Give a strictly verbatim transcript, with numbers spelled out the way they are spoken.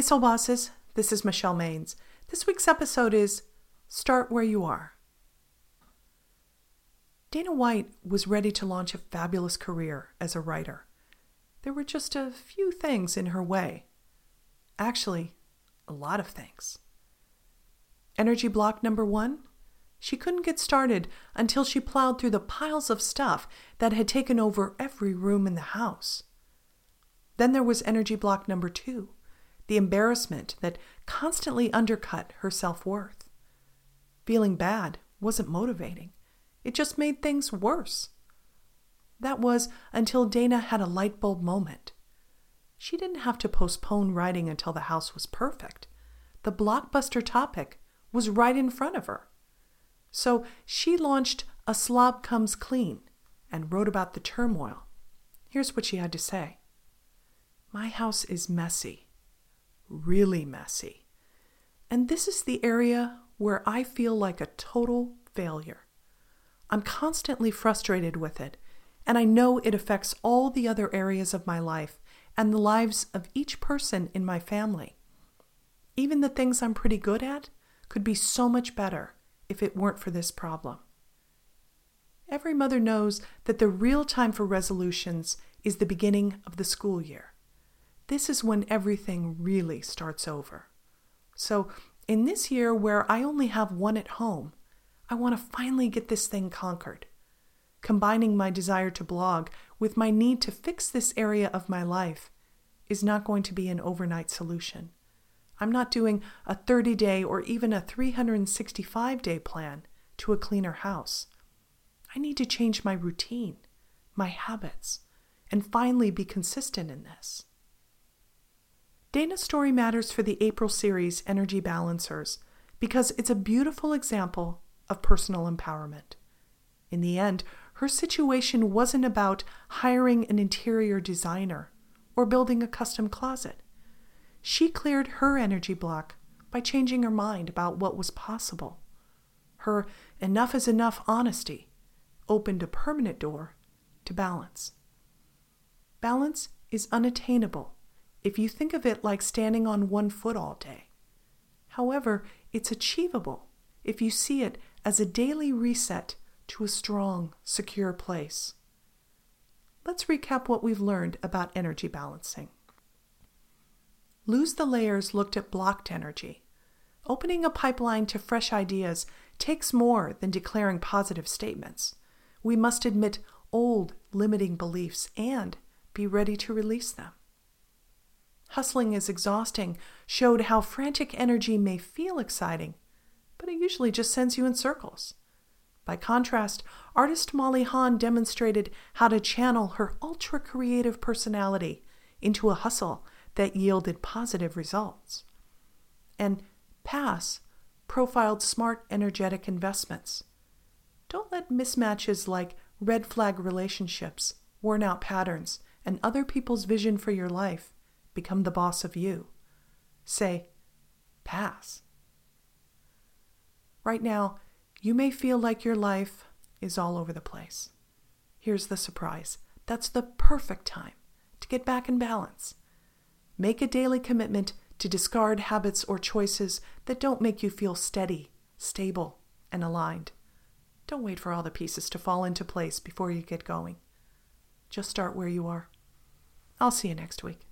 Hey Soul Bosses, this is Michelle Maines. This week's episode is Start Where You Are. Dana White was ready to launch a fabulous career as a writer. There were just a few things in her way. Actually, a lot of things. Energy block number one, she couldn't get started until she plowed through the piles of stuff that had taken over every room in the house. Then there was energy block number two. The embarrassment that constantly undercut her self-worth. Feeling bad wasn't motivating. It just made things worse. That was until Dana had a light bulb moment. She didn't have to postpone writing until the house was perfect. The blockbuster topic was right in front of her. So she launched A Slob Comes Clean and wrote about the turmoil. Here's what she had to say. My house is messy. Really messy. And this is the area where I feel like a total failure. I'm constantly frustrated with it, and I know it affects all the other areas of my life and the lives of each person in my family. Even the things I'm pretty good at could be so much better if it weren't for this problem. Every mother knows that the real time for resolutions is the beginning of the school year. This is when everything really starts over. So in this year where I only have one at home, I want to finally get this thing conquered. Combining my desire to blog with my need to fix this area of my life is not going to be an overnight solution. I'm not doing a thirty-day or even a three hundred sixty-five day plan to a cleaner house. I need to change my routine, my habits, and finally be consistent in this. Dana's story matters for the April series Energy Balancers because it's a beautiful example of personal empowerment. In the end, her situation wasn't about hiring an interior designer or building a custom closet. She cleared her energy block by changing her mind about what was possible. Her enough is enough honesty opened a permanent door to balance. Balance is unattainable if you think of it like standing on one foot all day. However, it's achievable if you see it as a daily reset to a strong, secure place. Let's recap what we've learned about energy balancing. Lose the Layers looked at blocked energy. Opening a pipeline to fresh ideas takes more than declaring positive statements. We must admit old, limiting beliefs and be ready to release them. Hustling is Exhausting showed how frantic energy may feel exciting, but it usually just sends you in circles. By contrast, artist Molly Hahn demonstrated how to channel her ultra-creative personality into a hustle that yielded positive results. And Pass profiled smart, energetic investments. Don't let mismatches like red flag relationships, worn-out patterns, and other people's vision for your life become the boss of you. Say, pass. Right now, you may feel like your life is all over the place. Here's the surprise. That's the perfect time to get back in balance. Make a daily commitment to discard habits or choices that don't make you feel steady, stable, and aligned. Don't wait for all the pieces to fall into place before you get going. Just start where you are. I'll see you next week.